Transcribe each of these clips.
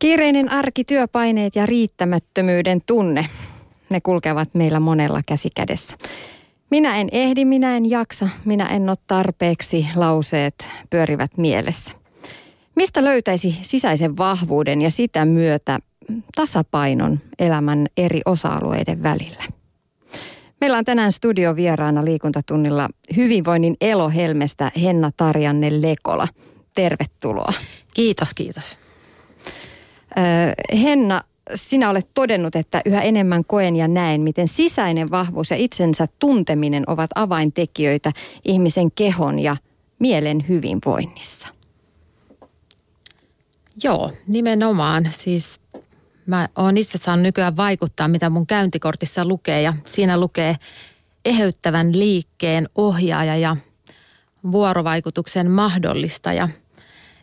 Kiireinen arki, työpaineet ja riittämättömyyden tunne, ne kulkevat meillä monella käsi kädessä. Minä en ehdi, minä en jaksa, minä en ole tarpeeksi, lauseet pyörivät mielessä. Mistä löytäisi sisäisen vahvuuden ja sitä myötä tasapainon elämän eri osa-alueiden välillä? Meillä on tänään studiovieraana liikuntatunnilla Hyvinvoinnin Elohelmestä Henna Tarjanne-Lekola. Tervetuloa. Kiitos, kiitos. Henna, sinä olet todennut, että yhä enemmän koen ja näen, miten sisäinen vahvuus ja itsensä tunteminen ovat avaintekijöitä ihmisen kehon ja mielen hyvinvoinnissa. Joo, nimenomaan. Siis mä oon itse saanut nykyään vaikuttaa, mitä mun käyntikortissa lukee, ja siinä lukee eheyttävän liikkeen ohjaaja ja vuorovaikutuksen mahdollistaja.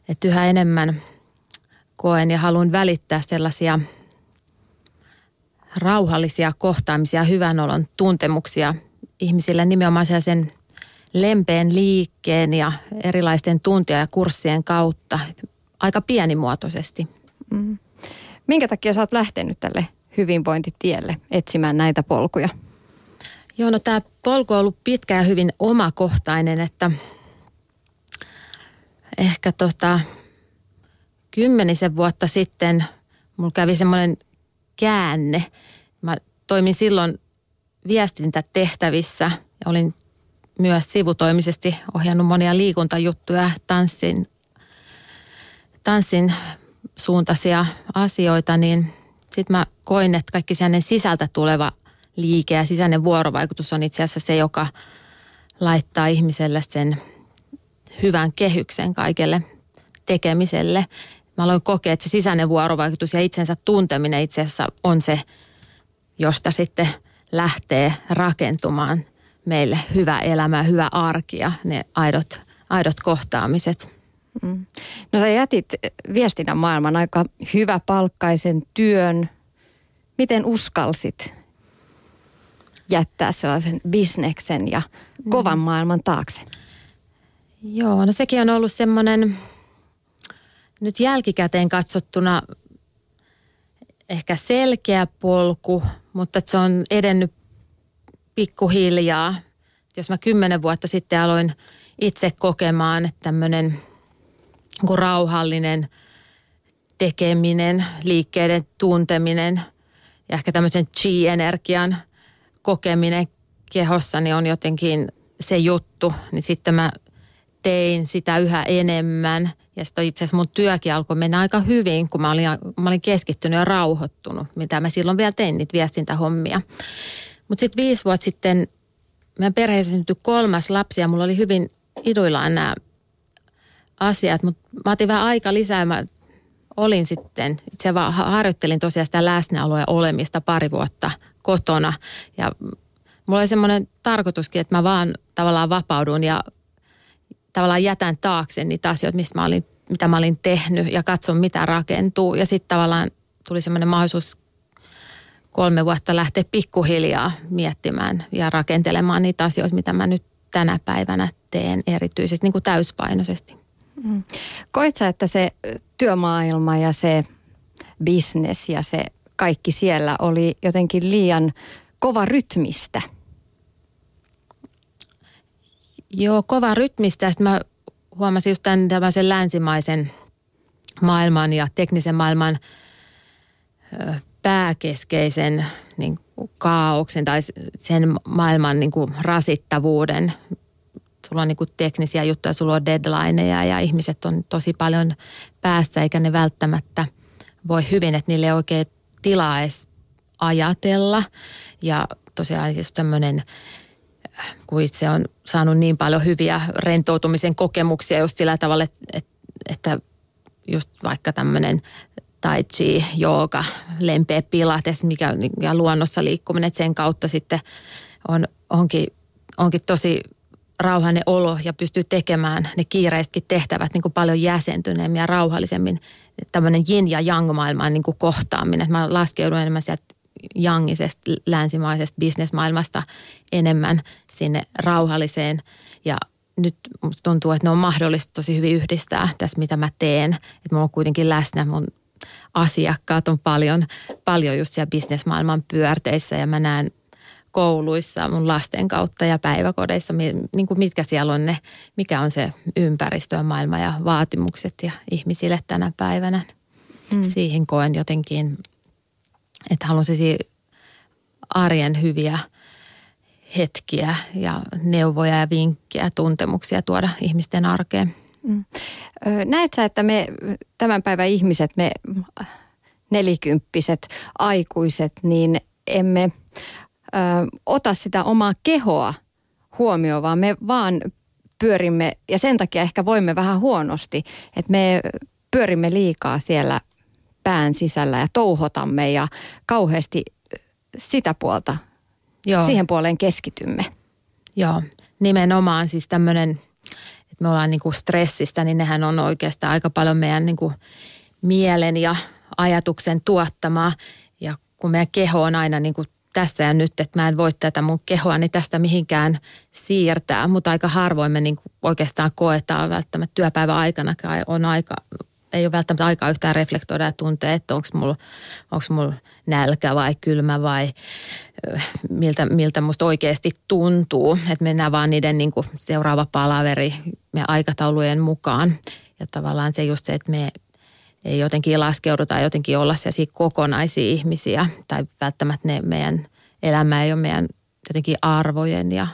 Että yhä enemmän koen ja haluan välittää sellaisia rauhallisia kohtaamisia, hyvän olon tuntemuksia ihmisille nimenomaan sen lempeän liikkeen ja erilaisten tuntia ja kurssien kautta aika pienimuotoisesti. Mm. Minkä takia sä oot lähtenyt tälle hyvinvointitielle etsimään näitä polkuja? Joo, no tää polku on ollut pitkä ja hyvin omakohtainen, että ehkä kymmenisen vuotta sitten mulla kävi semmoinen käänne. Mä toimin silloin viestintätehtävissä ja olin myös sivutoimisesti ohjannut monia liikuntajuttuja, tanssin suuntaisia asioita, niin sitten mä koin, että kaikki sellainen sisältä tuleva liike ja sisäinen vuorovaikutus on itse asiassa se, joka laittaa ihmiselle sen hyvän kehyksen kaikelle tekemiselle. Mä aloin kokea, että se sisäinen vuorovaikutus ja itsensä tunteminen itse asiassa on se, josta sitten lähtee rakentumaan meille hyvä elämä, hyvä arki ja ne aidot kohtaamiset. Mm. No sä jätit viestinnän maailman aika hyväpalkkaisen työn. Miten uskalsit jättää sellaisen bisneksen ja kovan maailman taakse? Joo, no sekin on ollut semmoinen nyt jälkikäteen katsottuna ehkä selkeä polku, mutta se on edennyt pikkuhiljaa. Jos mä 10 vuotta sitten aloin itse kokemaan, että tämmöinen rauhallinen tekeminen, liikkeiden tunteminen ja ehkä tämmöisen chi-energian kokeminen kehossani on jotenkin se juttu, niin sitten mä tein sitä yhä enemmän. Ja sitten itse asiassa mun työkin alkoi mennä aika hyvin, kun mä olin keskittynyt ja rauhoittunut, mitä mä silloin vielä tein niitä viestintähommia. Mutta sitten 5 vuotta sitten meidän perheessä syntyi 3. lapsi ja mulla oli hyvin iduillaan nämä asiat. Mutta mä otin vähän aikaa lisää ja mä olin sitten, itse vaan harjoittelin tosiaan sitä läsnäoloa ja olemista 2 vuotta kotona. Ja mulla oli semmoinen tarkoituskin, että mä vaan tavallaan vapaudun ja tavallaan jätän taakse niitä asioita, mitä mä olin tehnyt ja katson, mitä rakentuu. Ja sitten tavallaan tuli semmoinen mahdollisuus 3 vuotta lähteä pikkuhiljaa miettimään ja rakentelemaan niitä asioita, mitä mä nyt tänä päivänä teen erityisesti niin kuin täyspainoisesti. Mm. Koit sä, että se työmaailma ja se business ja se kaikki siellä oli jotenkin liian kova rytmistä? Joo, kova rytmistä. Sitten mä huomasin just tämmöisen länsimaisen maailman ja teknisen maailman pääkeskeisen niin kuin kaaoksen tai sen maailman niin kuin rasittavuuden. Sulla on niin kuin teknisiä juttuja, sulla on deadlineja ja ihmiset on tosi paljon päässä eikä ne välttämättä voi hyvin, että niille ei oikein tilaa edes ajatella. Ja tosiaan siis tämmöinen, kun itse on saanut niin paljon hyviä rentoutumisen kokemuksia just sillä tavalla, että just vaikka tämmöinen tai chi, jooga, lempeä pilates ja luonnossa liikkuminen, sen kautta sitten onkin tosi rauhainen olo ja pystyy tekemään ne kiireisetkin tehtävät niin kuin paljon jäsentyneemmin ja rauhallisemmin. Tämmöinen yin ja yang maailman niin kuin kohtaaminen. Mä laskeudun enemmän sieltä jangisesta, länsimaisesta bisnesmaailmasta enemmän sinne rauhalliseen. Ja nyt musta tuntuu, että ne on mahdollista tosi hyvin yhdistää tässä, mitä mä teen. Että mä oon kuitenkin läsnä mun asiakkaat on paljon just siellä bisnesmaailman pyörteissä ja mä näen kouluissa mun lasten kautta ja päiväkodeissa, niin kuin mitkä siellä on ne, mikä on se ympäristö, maailma ja vaatimukset ja ihmisille tänä päivänä. Siihen koen jotenkin, että haluaisin arjen hyviä hetkiä ja neuvoja ja vinkkejä, tuntemuksia tuoda ihmisten arkeen. Näet sä, että me tämän päivän ihmiset, me nelikymppiset aikuiset, niin emme ota sitä omaa kehoa huomioon, vaan me vaan pyörimme, ja sen takia ehkä voimme vähän huonosti, että me pyörimme liikaa siellä pään sisällä ja touhotamme ja kauheasti sitä puolta, joo, siihen puoleen keskitymme. Joo, nimenomaan siis tämmöinen, että me ollaan niinku stressistä, niin nehän on oikeastaan aika paljon meidän niinku mielen ja ajatuksen tuottamaa, ja kun meidän keho on aina niinku tässä ja nyt, että mä en voi tätä mun kehoa, niin tästä mihinkään siirtää. Mutta aika harvoin me niin oikeastaan koetaan välttämättä työpäivän aikanakaan. Ei ole välttämättä aikaa yhtään reflektoida ja tuntea, että onko mulla nälkä vai kylmä vai miltä musta oikeasti tuntuu. Että mennään vaan niiden niin kuin seuraava palaveri meidän aikataulujen mukaan. Ja tavallaan se just se, että me ei jotenkin laskeuduta tai jotenkin olla sellaisia kokonaisia ihmisiä tai välttämättä ne meidän elämä ei ole meidän jotenkin arvojen ja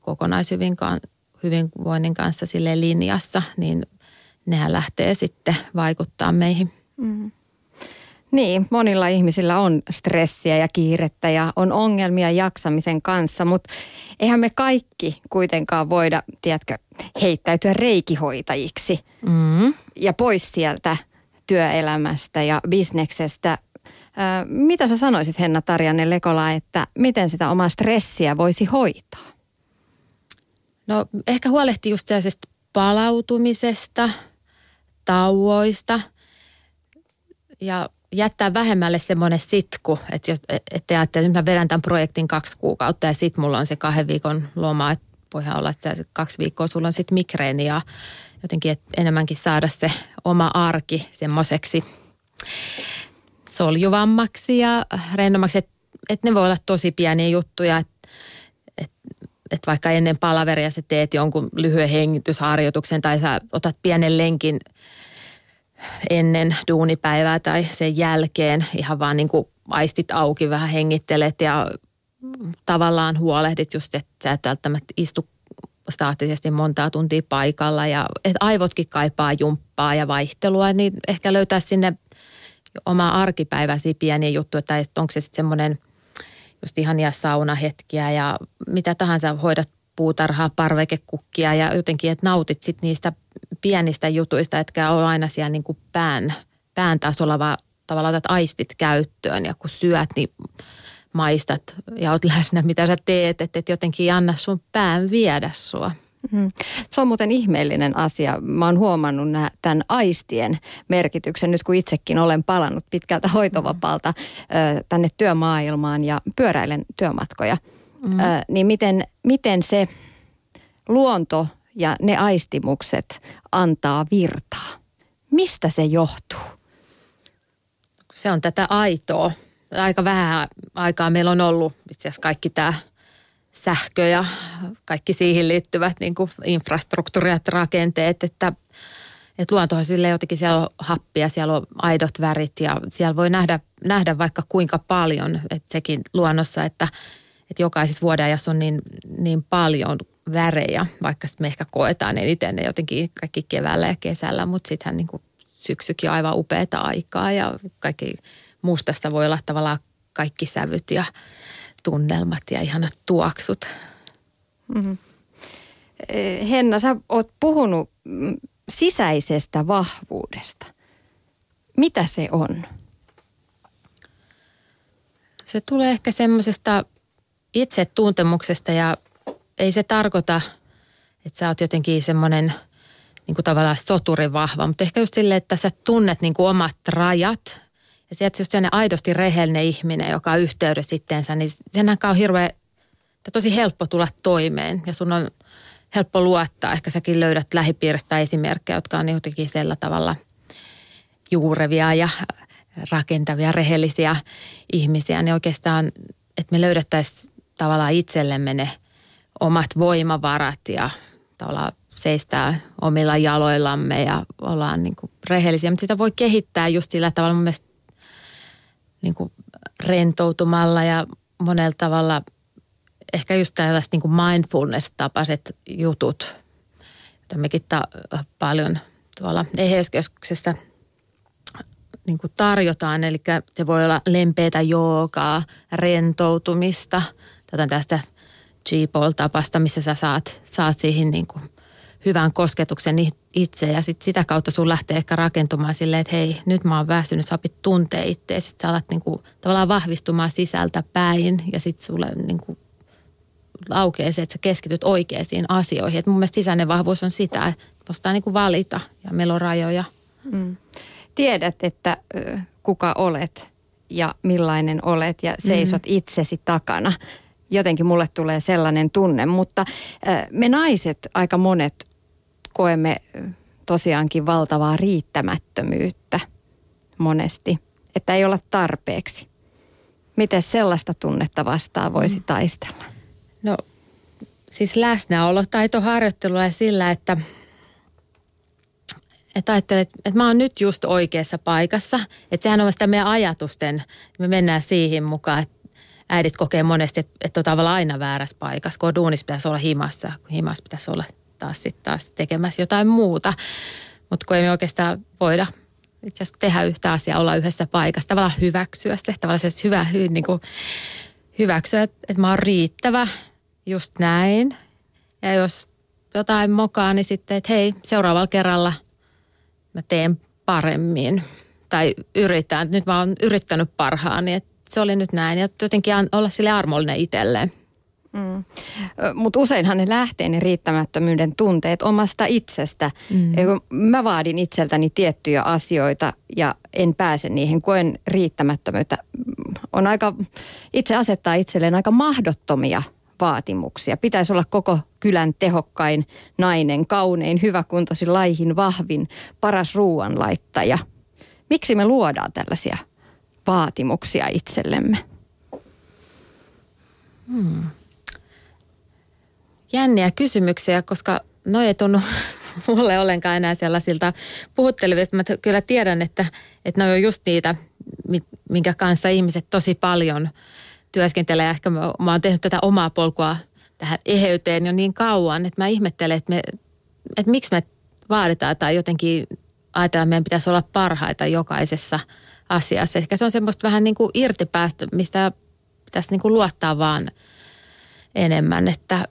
kokonaishyvinvoinnin kanssa sille linjassa, niin nehän lähtee sitten vaikuttaa meihin. Mm-hmm. Niin, monilla ihmisillä on stressiä ja kiirettä ja on ongelmia jaksamisen kanssa, mutta eihän me kaikki kuitenkaan voida, tiedätkö, heittäytyä reikihoitajiksi ja pois sieltä työelämästä ja bisneksestä. Mitä sä sanoisit, Henna Tarjanne-Lekola, että miten sitä omaa stressiä voisi hoitaa? No ehkä huolehtii just sellaisesta palautumisesta, tauoista ja jättää vähemmälle semmoinen sitku, että ajattelee, että nyt mä vedän tämän projektin 2 kuukautta ja sit mulla on se 2 viikon loma, että voihan olla, että 2 viikkoa sulla on sit migreeni ja jotenkin, että enemmänkin saada se oma arki semmoiseksi soljuvammaksi ja rennommaksi, että ne voi olla tosi pieniä juttuja, että vaikka ennen palaveria sä teet jonkun lyhyen hengitysharjoituksen tai sä otat pienen lenkin ennen duunipäivää tai sen jälkeen, ihan vaan niin kuin aistit auki, vähän hengittelet ja tavallaan huolehdit just, että sä et välttämättä istu staattisesti montaa tuntia paikalla ja aivotkin kaipaa jumppaa ja vaihtelua, niin ehkä löytää sinne omaa arkipäiväisiä pieniä juttuja, tai onko se sitten semmoinen just ihania saunahetkiä ja mitä tahansa, hoidat puutarhaa, parvekekukkia ja jotenkin, että nautit sit niistä pienistä jutuista, etkä ole aina siellä niin kuin pään tasolla, vaan tavallaan otat aistit käyttöön ja kun syöt, niin maistat ja oot läsnä, mitä sä teet, että et jotenkin anna sun pään viedä sua. Se on muuten ihmeellinen asia. Mä oon huomannut tämän aistien merkityksen nyt, kun itsekin olen palannut pitkältä hoitovapaalta tänne työmaailmaan ja pyöräilen työmatkoja. Niin miten se luonto ja ne aistimukset antaa virtaa? Mistä se johtuu? Se on tätä aitoa. Aika vähän aikaa meillä on ollut itse asiassa kaikki tämä sähkö ja kaikki siihen liittyvät niin kuin infrastruktuurit, rakenteet, että luontohan sille jotenkin, siellä on happia, siellä on aidot värit ja siellä voi nähdä vaikka kuinka paljon, että sekin luonnossa, että jokaisessa vuodenajassa on niin paljon värejä, vaikka me ehkä koetaan eniten ne jotenkin kaikki keväällä ja kesällä, mutta sittenhän niin kuin syksykin on aivan upeata aikaa ja kaikki mustasta voi olla tavallaan kaikki sävyt ja tunnelmat ja ihanat tuoksut. Mm-hmm. Henna, sä oot puhunut sisäisestä vahvuudesta. Mitä se on? Se tulee ehkä semmoisesta itsetuntemuksesta ja ei se tarkoita, että sä oot jotenkin semmoinen niin kuin tavallaan soturin vahva, mutta ehkä just silleen, että sä tunnet niin kuin omat rajat. Ja sieltä just sellainen aidosti rehellinen ihminen, joka on yhteydessä itteensä, niin senhän on tosi helppo tulla toimeen. Ja sun on helppo luottaa. Ehkä säkin löydät lähipiiristä esimerkkejä, jotka on jotenkin sillä tavalla juurevia ja rakentavia, rehellisiä ihmisiä, niin oikeastaan, että me löydettäisiin tavallaan itsellemme ne omat voimavarat ja tavallaan seistää omilla jaloillamme ja ollaan niin kuin rehellisiä. Mutta sitä voi kehittää just sillä tavalla mun mielestä niin kuin rentoutumalla ja monella tavalla ehkä just tällaiset niin kuin mindfulness-tapaiset jutut, joita mekin paljon tuolla eheyskeskuksessa niin kuin tarjotaan. Eli se voi olla lempeätä joogaa, rentoutumista, tästä G-Ball-tapasta, missä sä saat siihen niin kuin hyvän kosketuksen itse ja sit sitä kautta sun lähtee ehkä rakentumaan silleen, että hei, nyt mä oon väsynyt, sä opit tuntee itseä. Sitten sä alat niinku tavallaan vahvistumaan sisältä päin ja sitten sulle niinku aukeaa se, että sä keskityt oikeisiin asioihin. Et mun mielestä sisäinen vahvuus on sitä, että postaa niinku valita ja meillä on rajoja. Mm. Tiedät, että kuka olet ja millainen olet ja seisot itsesi takana. Jotenkin mulle tulee sellainen tunne, mutta me naiset aika monet koemme tosiaankin valtavaa riittämättömyyttä monesti, että ei olla tarpeeksi. Miten sellaista tunnetta vastaan voisi taistella? No siis läsnäolotaitoharjoittelua ja sillä, että ajattelee, että mä oon nyt just oikeassa paikassa. Että sehän on sitä meidän ajatusten, me mennään siihen mukaan, että äidit kokee monesti, että on tavallaan aina väärässä paikassa, kun duunissa pitäisi olla himassa, kun himassa pitäisi olla taas tekemässä jotain muuta. Mutta kun ei me oikeastaan voida itse asiassa tehdä yhtä asiaa, olla yhdessä paikassa, tavallaan hyväksyä se, tavallaan se hyväksyä, että mä oon riittävä, just näin. Ja jos jotain mokaa, niin sitten, että hei, seuraavalla kerralla mä teen paremmin tai yritän. Nyt mä oon yrittänyt parhaani, että se oli nyt näin ja jotenkin olla sille armollinen itselleen. Mm. Mutta useinhan ne lähtee ne riittämättömyyden tunteet omasta itsestä. Mm. Mä vaadin itseltäni tiettyjä asioita ja en pääse niihin, koen riittämättömyyttä. On aika, itse asettaa itselleen aika mahdottomia vaatimuksia. Pitäisi olla koko kylän tehokkain nainen, kaunein, hyväkuntoisin, laihin, vahvin, paras ruoanlaittaja. Miksi me luodaan tällaisia vaatimuksia itsellemme? Jänniä kysymyksiä, koska noi ei tunnu mulle ollenkaan enää sellaisilta puhuttelevista. Mä kyllä tiedän, että noi on just niitä, minkä kanssa ihmiset tosi paljon työskentelee. Ja ehkä mä oon tehnyt tätä omaa polkua tähän eheyteen jo niin kauan, että mä ihmettelen, että miksi me vaaditaan tai jotenkin ajatellaan, että meidän pitäisi olla parhaita jokaisessa asiassa. Ehkä se on semmoista vähän niin kuin irtipäästö, mistä pitäisi niin kuin luottaa vaan enemmän, että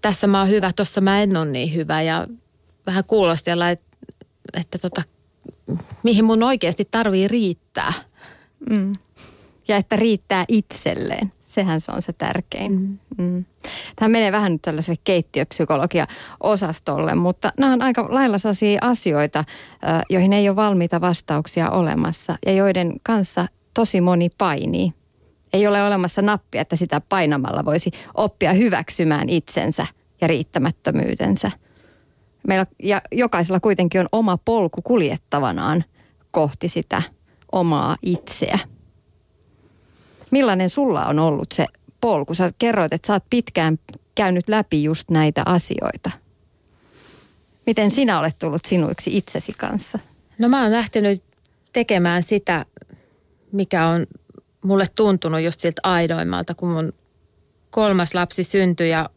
tässä mä oon hyvä, tossa mä en ole niin hyvä ja vähän kuulostella, että mihin mun oikeasti tarvii riittää. Mm. Ja että riittää itselleen. Sehän se on se tärkein. Tämä menee vähän nyt tällaiselle keittiöpsykologia-osastolle, mutta nämä on aika lailla sellaisia asioita, joihin ei ole valmiita vastauksia olemassa ja joiden kanssa tosi moni painii. Ei ole olemassa nappia, että sitä painamalla voisi oppia hyväksymään itsensä ja riittämättömyytensä. Meillä ja jokaisella kuitenkin on oma polku kuljettavanaan kohti sitä omaa itseä. Millainen sulla on ollut se polku? Sä kerroit, että sä oot pitkään käynyt läpi just näitä asioita. Miten sinä olet tullut sinuiksi itsesi kanssa? No mä oon lähtenyt tekemään sitä, mikä on mulle tuntunut just siltä aidoimmalta, kun mun 3. lapsi syntyi ja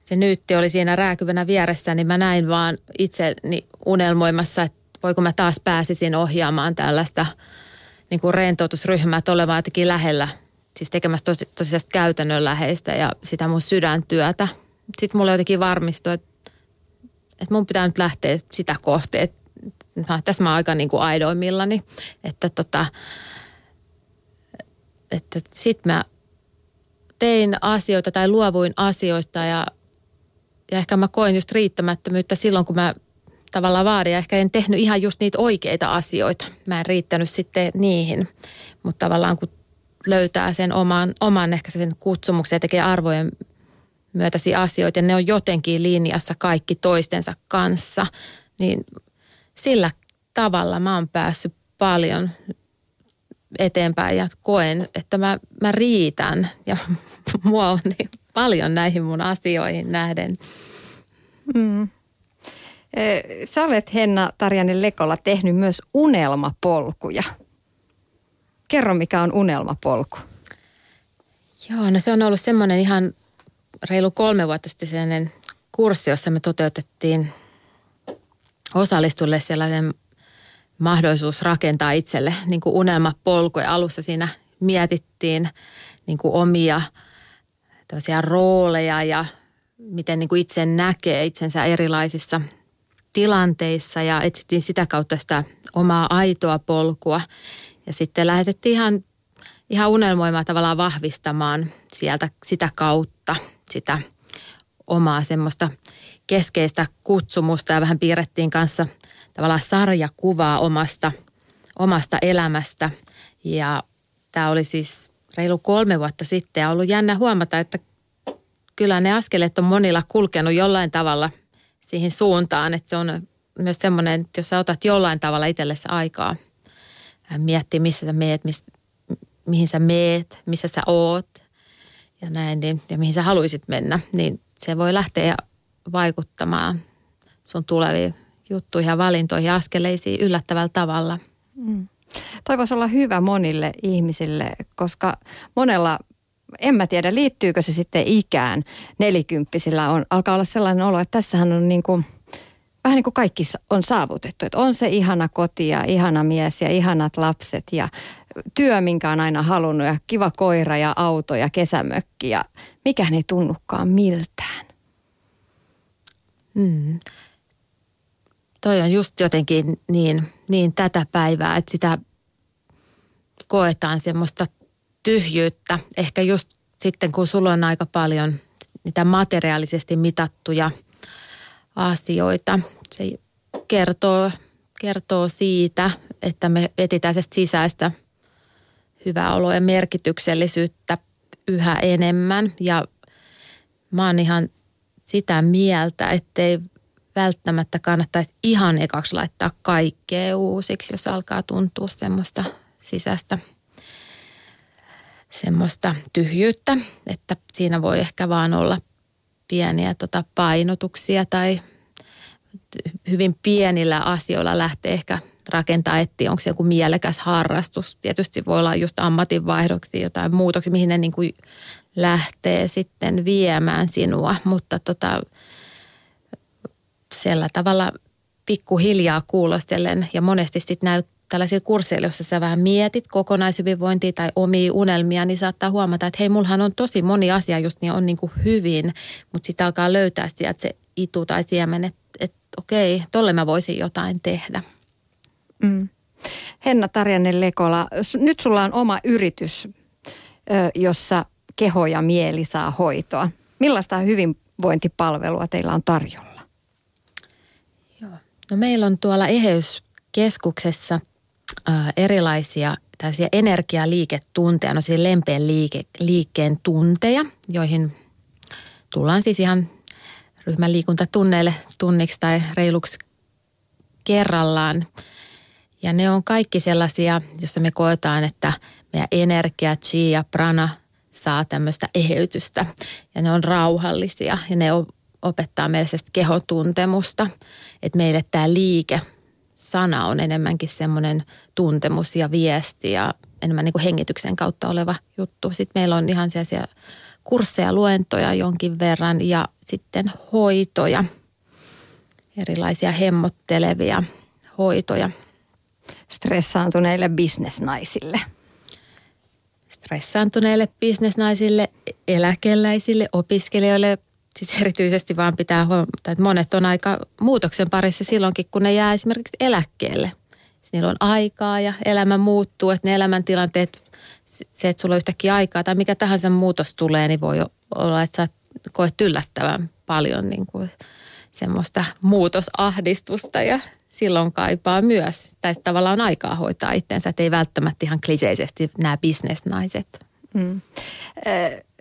se nyytti oli siinä rääkyvänä vieressä, niin mä näin vaan itseni unelmoimassa, että voiko mä taas pääsisin ohjaamaan tällaista niin kuin rentoutusryhmät olevan jotenkin lähellä, siis tekemässä tosiaan käytännönläheistä ja sitä mun sydäntyötä. Sitten mulle jotenkin varmistui, että mun pitää nyt lähteä sitä kohti, että tässä mä oon aika niin kuin aidoimmillani, että sit mä tein asioita tai luovuin asioista ja ehkä mä koin just riittämättömyyttä silloin, kun mä tavallaan vaadin ja ehkä en tehnyt ihan just niitä oikeita asioita. Mä en riittänyt sitten niihin, mutta tavallaan kun löytää sen oman ehkä sen kutsumuksen ja tekee arvojen myötäisiä asioita ja ne on jotenkin linjassa kaikki toistensa kanssa, niin sillä tavalla mä oon päässyt paljon eteenpäin ja koen, että mä riitän ja mua on niin paljon näihin mun asioihin nähden. Mm. Sä olet, Henna Tarjanne-Lekola, tehnyt myös unelmapolkuja. Kerro, mikä on unelmapolku? Joo, no se on ollut semmoinen ihan reilu 3 vuotta sitten sellainen kurssi, jossa me toteutettiin osallistujille sellainen mahdollisuus rakentaa itselle niin kuin unelmapolku. Ja alussa siinä mietittiin niin kuin omia tämmöisiä rooleja ja miten niin kuin itse näkee itsensä erilaisissa tilanteissa ja etsittiin sitä kautta sitä omaa aitoa polkua. Ja sitten lähetettiin ihan unelmoimaan tavallaan vahvistamaan sieltä sitä kautta sitä omaa semmoista keskeistä kutsumusta ja vähän piirrettiin kanssa tavallaan sarjakuvaa omasta elämästä. Ja tämä oli siis reilu 3 vuotta sitten ja ollut jännä huomata, että kyllä ne askeleet on monilla kulkenut jollain tavalla siihen suuntaan, että se on myös semmoinen, että jos sä otat jollain tavalla itsellesi aikaa miettiä, missä sä meet, mihin sä meet, missä sä oot ja näin, niin, ja mihin sä haluisit mennä, niin se voi lähteä vaikuttamaan sun tuleviin juttuihin ja valintoihin ja askeleisiin yllättävällä tavalla. Mm. Toi voisi olla hyvä monille ihmisille, koska monella, en mä tiedä, liittyykö se sitten ikään, 40-sillä alkaa olla sellainen olo, että tässähän on niin kuin, vähän niin kuin kaikki on saavutettu. Että on se ihana koti ja ihana mies ja ihanat lapset ja työ, minkä on aina halunnut ja kiva koira ja auto ja kesämökki ja mikään ei tunnukaan miltään. Mm. Toi on just jotenkin niin tätä päivää, että sitä koetaan semmoista tyhjyyttä. Ehkä just sitten, kun sulla on aika paljon niitä materiaalisesti mitattuja asioita, se kertoo siitä, että me etsitään sisäistä hyvää oloa ja merkityksellisyyttä yhä enemmän. Ja mä oon ihan sitä mieltä, ettei välttämättä kannattaisi ihan ekaksi laittaa kaikkea uusiksi, jos alkaa tuntua semmoista sisäistä semmoista tyhjyyttä, että siinä voi ehkä vaan olla pieniä painotuksia tai hyvin pienillä asioilla lähtee ehkä rakentaa, että onko se joku mielekäs harrastus. Tietysti voi olla just ammatinvaihdoksi jotain muutoksia, mihin ne niin kuin lähtee sitten viemään sinua, mutta sillä tavalla pikkuhiljaa kuulostellen ja monesti sitten näillä tällaisilla kursseilla, jossa sä vähän mietit kokonaishyvinvointia tai omia unelmia, niin saattaa huomata, että hei, mullahan on tosi moni asia just niin on niin kuin hyvin, mutta sitten alkaa löytää sieltä se itu tai siemen, että okei, tolle mä voisin jotain tehdä. Mm. Henna Tarjanne-Lekola, nyt sulla on oma yritys, jossa keho ja mieli saa hoitoa. Millaista hyvinvointipalvelua teillä on tarjolla? Joo. No meillä on tuolla eheyskeskuksessa erilaisia tällaisia energialiiketunteja, no siis lempeän liikkeen tunteja, joihin tullaan siis ihan ryhmän liikuntatunneille tunniksi tai reiluksi kerrallaan. Ja ne on kaikki sellaisia, joissa me koetaan, että meidän energia, chi ja prana saa tämmöistä eheytystä. Ja ne on rauhallisia ja ne opettaa meille sellaista kehotuntemusta, että meille tämä liike-sana on enemmänkin semmoinen tuntemus ja viesti ja enemmän niin kuin hengityksen kautta oleva juttu. Sitten meillä on ihan sellaisia kursseja, luentoja jonkin verran ja sitten hoitoja, erilaisia hemmottelevia hoitoja. Stressaantuneille bisnesnaisille. Stressaantuneille bisnesnaisille, eläkeläisille, opiskelijoille. Siis erityisesti vaan pitää huomata, että monet on aika muutoksen parissa silloinkin, kun ne jää esimerkiksi eläkkeelle. Niillä on aikaa ja elämä muuttuu, että ne elämäntilanteet, se, että sulla on yhtäkkiä aikaa tai mikä tahansa muutos tulee, niin voi olla, että sä koet yllättävän paljon niin kuin semmoista muutosahdistusta ja silloin kaipaa myös, tai tavallaan on aikaa hoitaa itsensä, että ei välttämättä ihan kliseisesti nämä bisnesnaiset. Mm.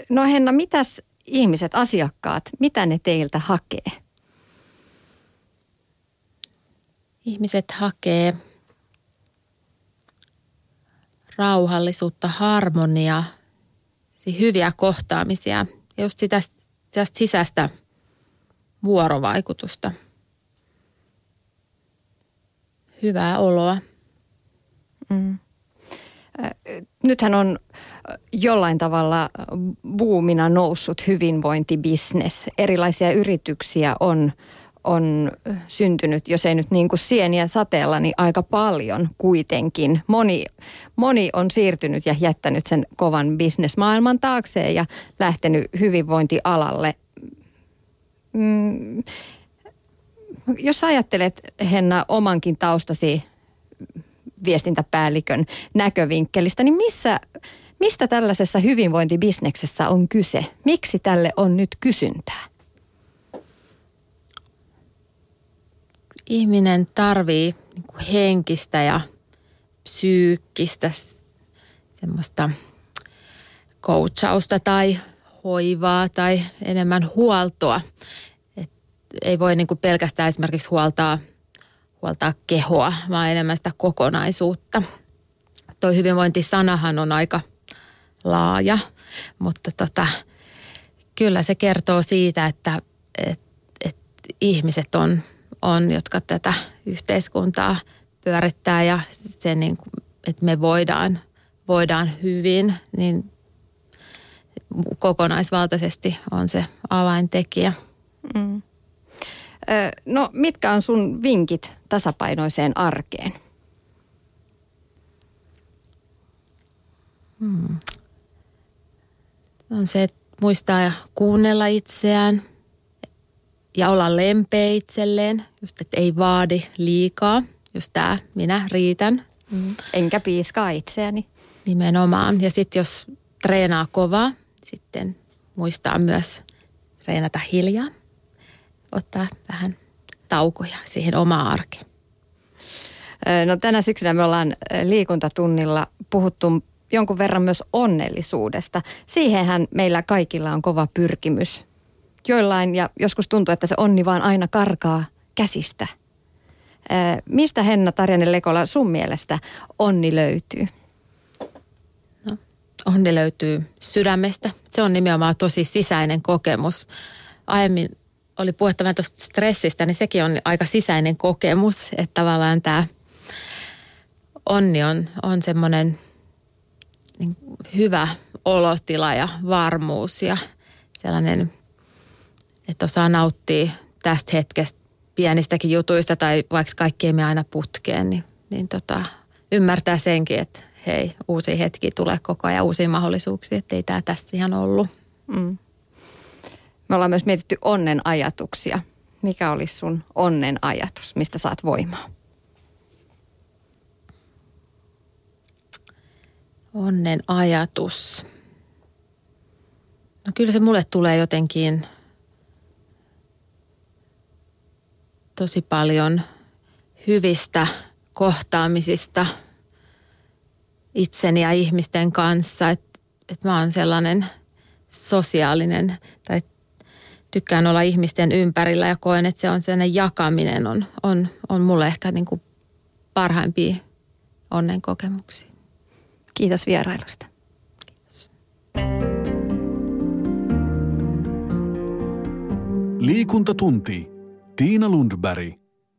No Henna, mitäs ihmiset, asiakkaat, mitä ne teiltä hakee? Ihmiset hakee rauhallisuutta, harmoniaa, hyviä kohtaamisia ja just sitä sisäistä vuorovaikutusta. Hyvää oloa. Mm. Nythän on jollain tavalla buumina noussut hyvinvointibisnes. Erilaisia yrityksiä on syntynyt, jos ei nyt niin kuin sieniä sateella, niin aika paljon kuitenkin. Moni on siirtynyt ja jättänyt sen kovan bisnesmaailman taakseen ja lähtenyt hyvinvointialalle. Jos ajattelet, Henna, omankin taustasi viestintäpäällikön näkövinkkelistä, niin mistä tällaisessa hyvinvointibisneksessä on kyse? Miksi tälle on nyt kysyntää? Ihminen tarvii henkistä ja psyykkistä semmoista coachausta tai hoivaa tai enemmän huoltoa. Et ei voi pelkästään esimerkiksi huoltaa kehoa, vaan enemmän sitä kokonaisuutta. Tuo hyvinvointisanahan on aika laaja, mutta kyllä se kertoo siitä, että ihmiset on, jotka tätä yhteiskuntaa pyörittää ja se, että me voidaan hyvin, niin kokonaisvaltaisesti on se avaintekijä. Mm. No, mitkä on sun vinkit tasapainoiseen arkeen? On se, että muistaa kuunnella itseään ja olla lempeä itselleen, just että ei vaadi liikaa, just tämä minä riitän. Enkä piiskaa itseäni. Nimenomaan. Ja sitten jos treenaa kovaa, sitten muistaa myös treenata hiljaa. Ottaa vähän taukoja siihen omaan arkeen. No, tänä syksynä me ollaan liikuntatunnilla puhuttu jonkun verran myös onnellisuudesta. Siihenhän meillä kaikilla on kova pyrkimys. Joillain, ja joskus tuntuu, että se onni vaan aina karkaa käsistä. Mistä, Henna Tarjanne-Lekola, sun mielestä onni löytyy? No, onni löytyy sydämestä. Se on nimenomaan tosi sisäinen kokemus. Aiemmin oli puhetta vähän tuosta stressistä, niin sekin on aika sisäinen kokemus, että tavallaan tämä onni on semmoinen hyvä olotila ja varmuus ja sellainen, että osaa nauttia tästä hetkestä pienistäkin jutuista tai vaikka kaikki ei mene aina putkeen, niin ymmärtää senkin, että hei, uusia hetkiä tulee koko ajan, uusia mahdollisuuksia, että ei tämä tässä ihan ollut. Mm. Me ollaan myös mietitty onnen ajatuksia. Mikä olisi sun onnen ajatus, mistä saat voimaa? Onnen ajatus. No, kyllä se mulle tulee jotenkin tosi paljon hyvistä kohtaamisista itseni ja ihmisten kanssa. Että mä oon sellainen sosiaalinen tai tykkään olla ihmisten ympärillä ja koen, että se on sellainen jakaminen on mulle ehkä parhaimpia onnen kokemuksia. Kiitos vierailusta. Kiitos. Liikuntatunti. Tiina Lundberg.